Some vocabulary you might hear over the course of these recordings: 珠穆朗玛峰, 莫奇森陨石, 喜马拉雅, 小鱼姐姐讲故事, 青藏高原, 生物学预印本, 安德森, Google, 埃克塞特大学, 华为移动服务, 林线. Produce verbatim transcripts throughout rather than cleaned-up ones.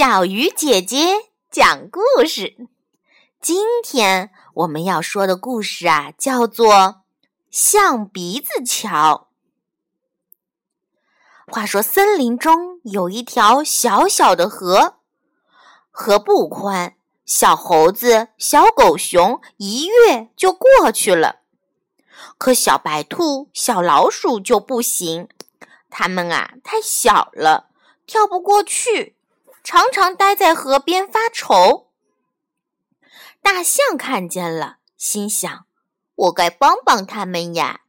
小鱼姐姐讲故事。今天我们要说的故事啊，叫做《象鼻子桥》。话说森林中有一条小小的河，河不宽，小猴子、小狗熊一跃就过去了。可小白兔、小老鼠就不行，它们啊太小了，跳不过去，常常待在河边发愁。大象看见了，心想，我该帮帮他们呀。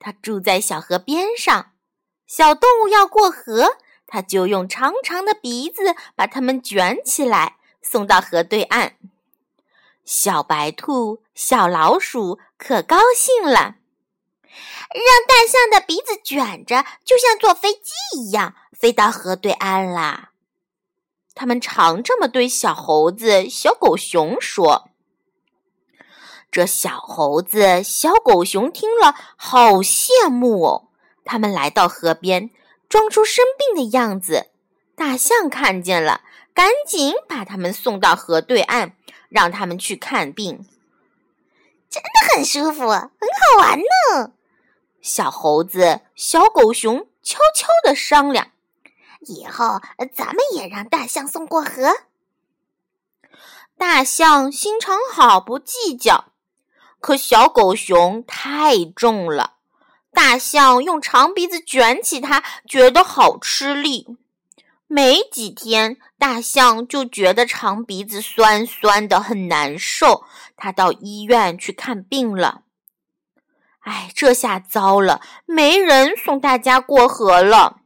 它住在小河边上，小动物要过河，它就用长长的鼻子把它们卷起来，送到河对岸。小白兔、小老鼠可高兴了，让大象的鼻子卷着，就像坐飞机一样，飞到河对岸啦。他们常这么对小猴子、小狗熊说。这小猴子、小狗熊听了好羡慕哦，他们来到河边，装出生病的样子。大象看见了，赶紧把他们送到河对岸，让他们去看病。真的很舒服，很好玩呢。小猴子、小狗熊悄悄地商量，以后咱们也让大象送过河。大象心肠好，不计较，可小狗熊太重了，大象用长鼻子卷起它，觉得好吃力。没几天，大象就觉得长鼻子酸酸的，很难受，它到医院去看病了。哎，这下糟了，没人送大家过河了。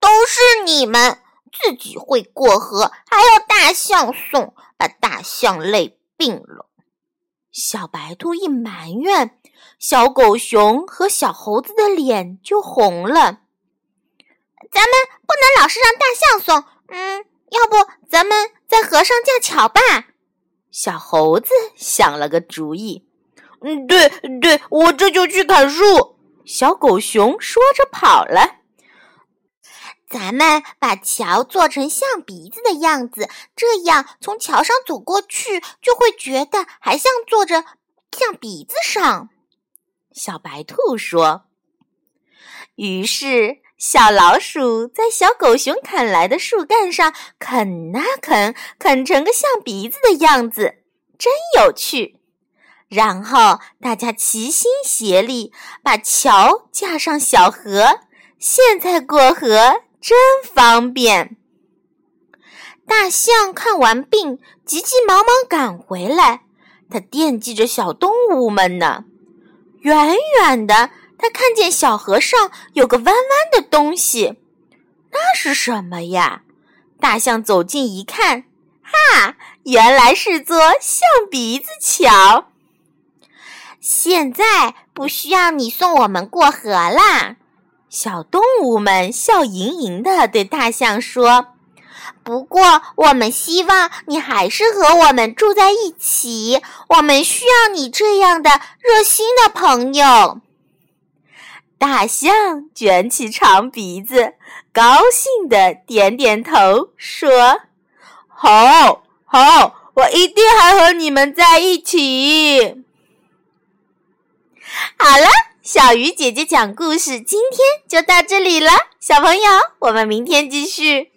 都是你们自己会过河，还要大象送，把大象累病了。小白兔一埋怨，小狗熊和小猴子的脸就红了。咱们不能老是让大象送，嗯，要不咱们在河上架桥吧？小猴子想了个主意。嗯，对对，我这就去砍树。小狗熊说着跑了。咱们把桥做成象鼻子的样子，这样从桥上走过去，就会觉得还像坐着象鼻子上。小白兔说。于是小老鼠在小狗熊砍来的树干上啃啊啃，啃成个象鼻子的样子，真有趣。然后大家齐心协力，把桥架上小河，现在过河真方便。大象看完病，急急忙忙赶回来，它惦记着小动物们呢。远远的，它看见小河上有个弯弯的东西，那是什么呀？大象走近一看，哈，原来是座象鼻子桥。现在不需要你送我们过河啦。小动物们笑盈盈地对大象说，不过我们希望你还是和我们住在一起，我们需要你这样的热心的朋友。大象卷起长鼻子，高兴地点点头说，好好，我一定还和你们在一起。好了，小鱼姐姐讲故事今天就到这里了，小朋友，我们明天继续。